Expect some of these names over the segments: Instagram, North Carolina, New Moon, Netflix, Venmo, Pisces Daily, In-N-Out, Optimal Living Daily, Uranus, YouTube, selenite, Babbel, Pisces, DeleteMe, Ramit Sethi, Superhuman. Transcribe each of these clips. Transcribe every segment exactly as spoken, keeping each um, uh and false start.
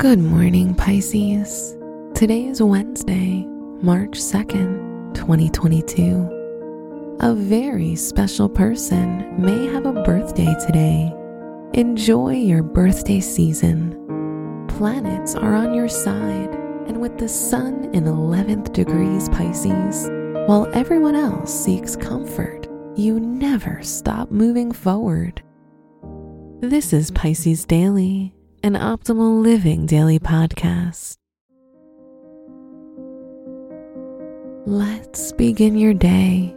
Good morning, Pisces. Today is Wednesday, March second, twenty twenty-two. A very special person may have a birthday today. Enjoy your birthday season. Planets are on your side, and with the sun in eleventh degrees Pisces, while everyone else seeks comfort, you never stop moving forward. This is Pisces Daily, an Optimal Living Daily podcast. Let's begin your day.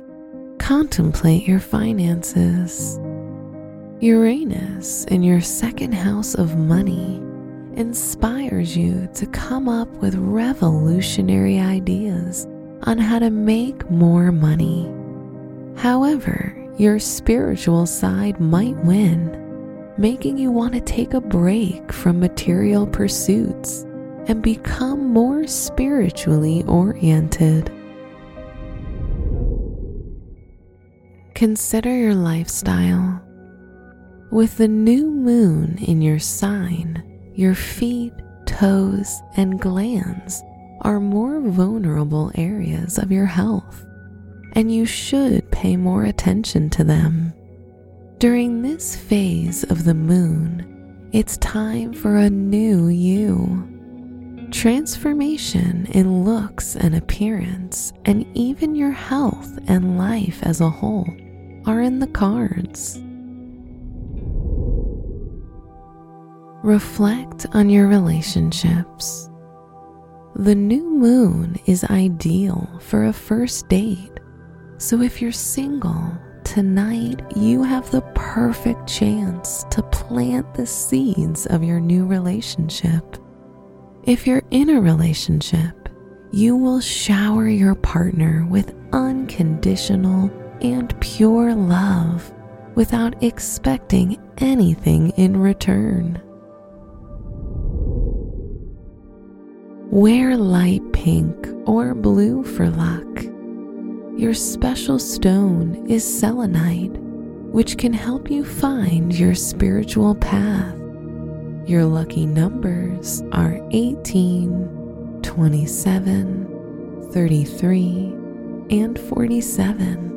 Contemplate your finances. Uranus in your second house of money inspires you to come up with revolutionary ideas on how to make more money. However, your spiritual side might win, making you want to take a break from material pursuits and become more spiritually oriented. Consider your lifestyle. With the new moon in your sign, your feet, toes, and glands are more vulnerable areas of your health, and you should pay more attention to them. During this phase of the moon, it's time for a new you. Transformation in looks and appearance, and even your health and life as a whole, are in the cards. Reflect on your relationships. The new moon is ideal for a first date, so if you're single, tonight, you have the perfect chance to plant the seeds of your new relationship. If you're in a relationship, you will shower your partner with unconditional and pure love without expecting anything in return. Wear light pink or blue for luck. Your special stone is selenite, which can help you find your spiritual path. Your lucky numbers are eighteen, twenty-seven, thirty-three, and forty-seven.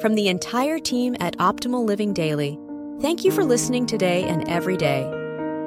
From the entire team at Optimal Living Daily, thank you for listening today and every day.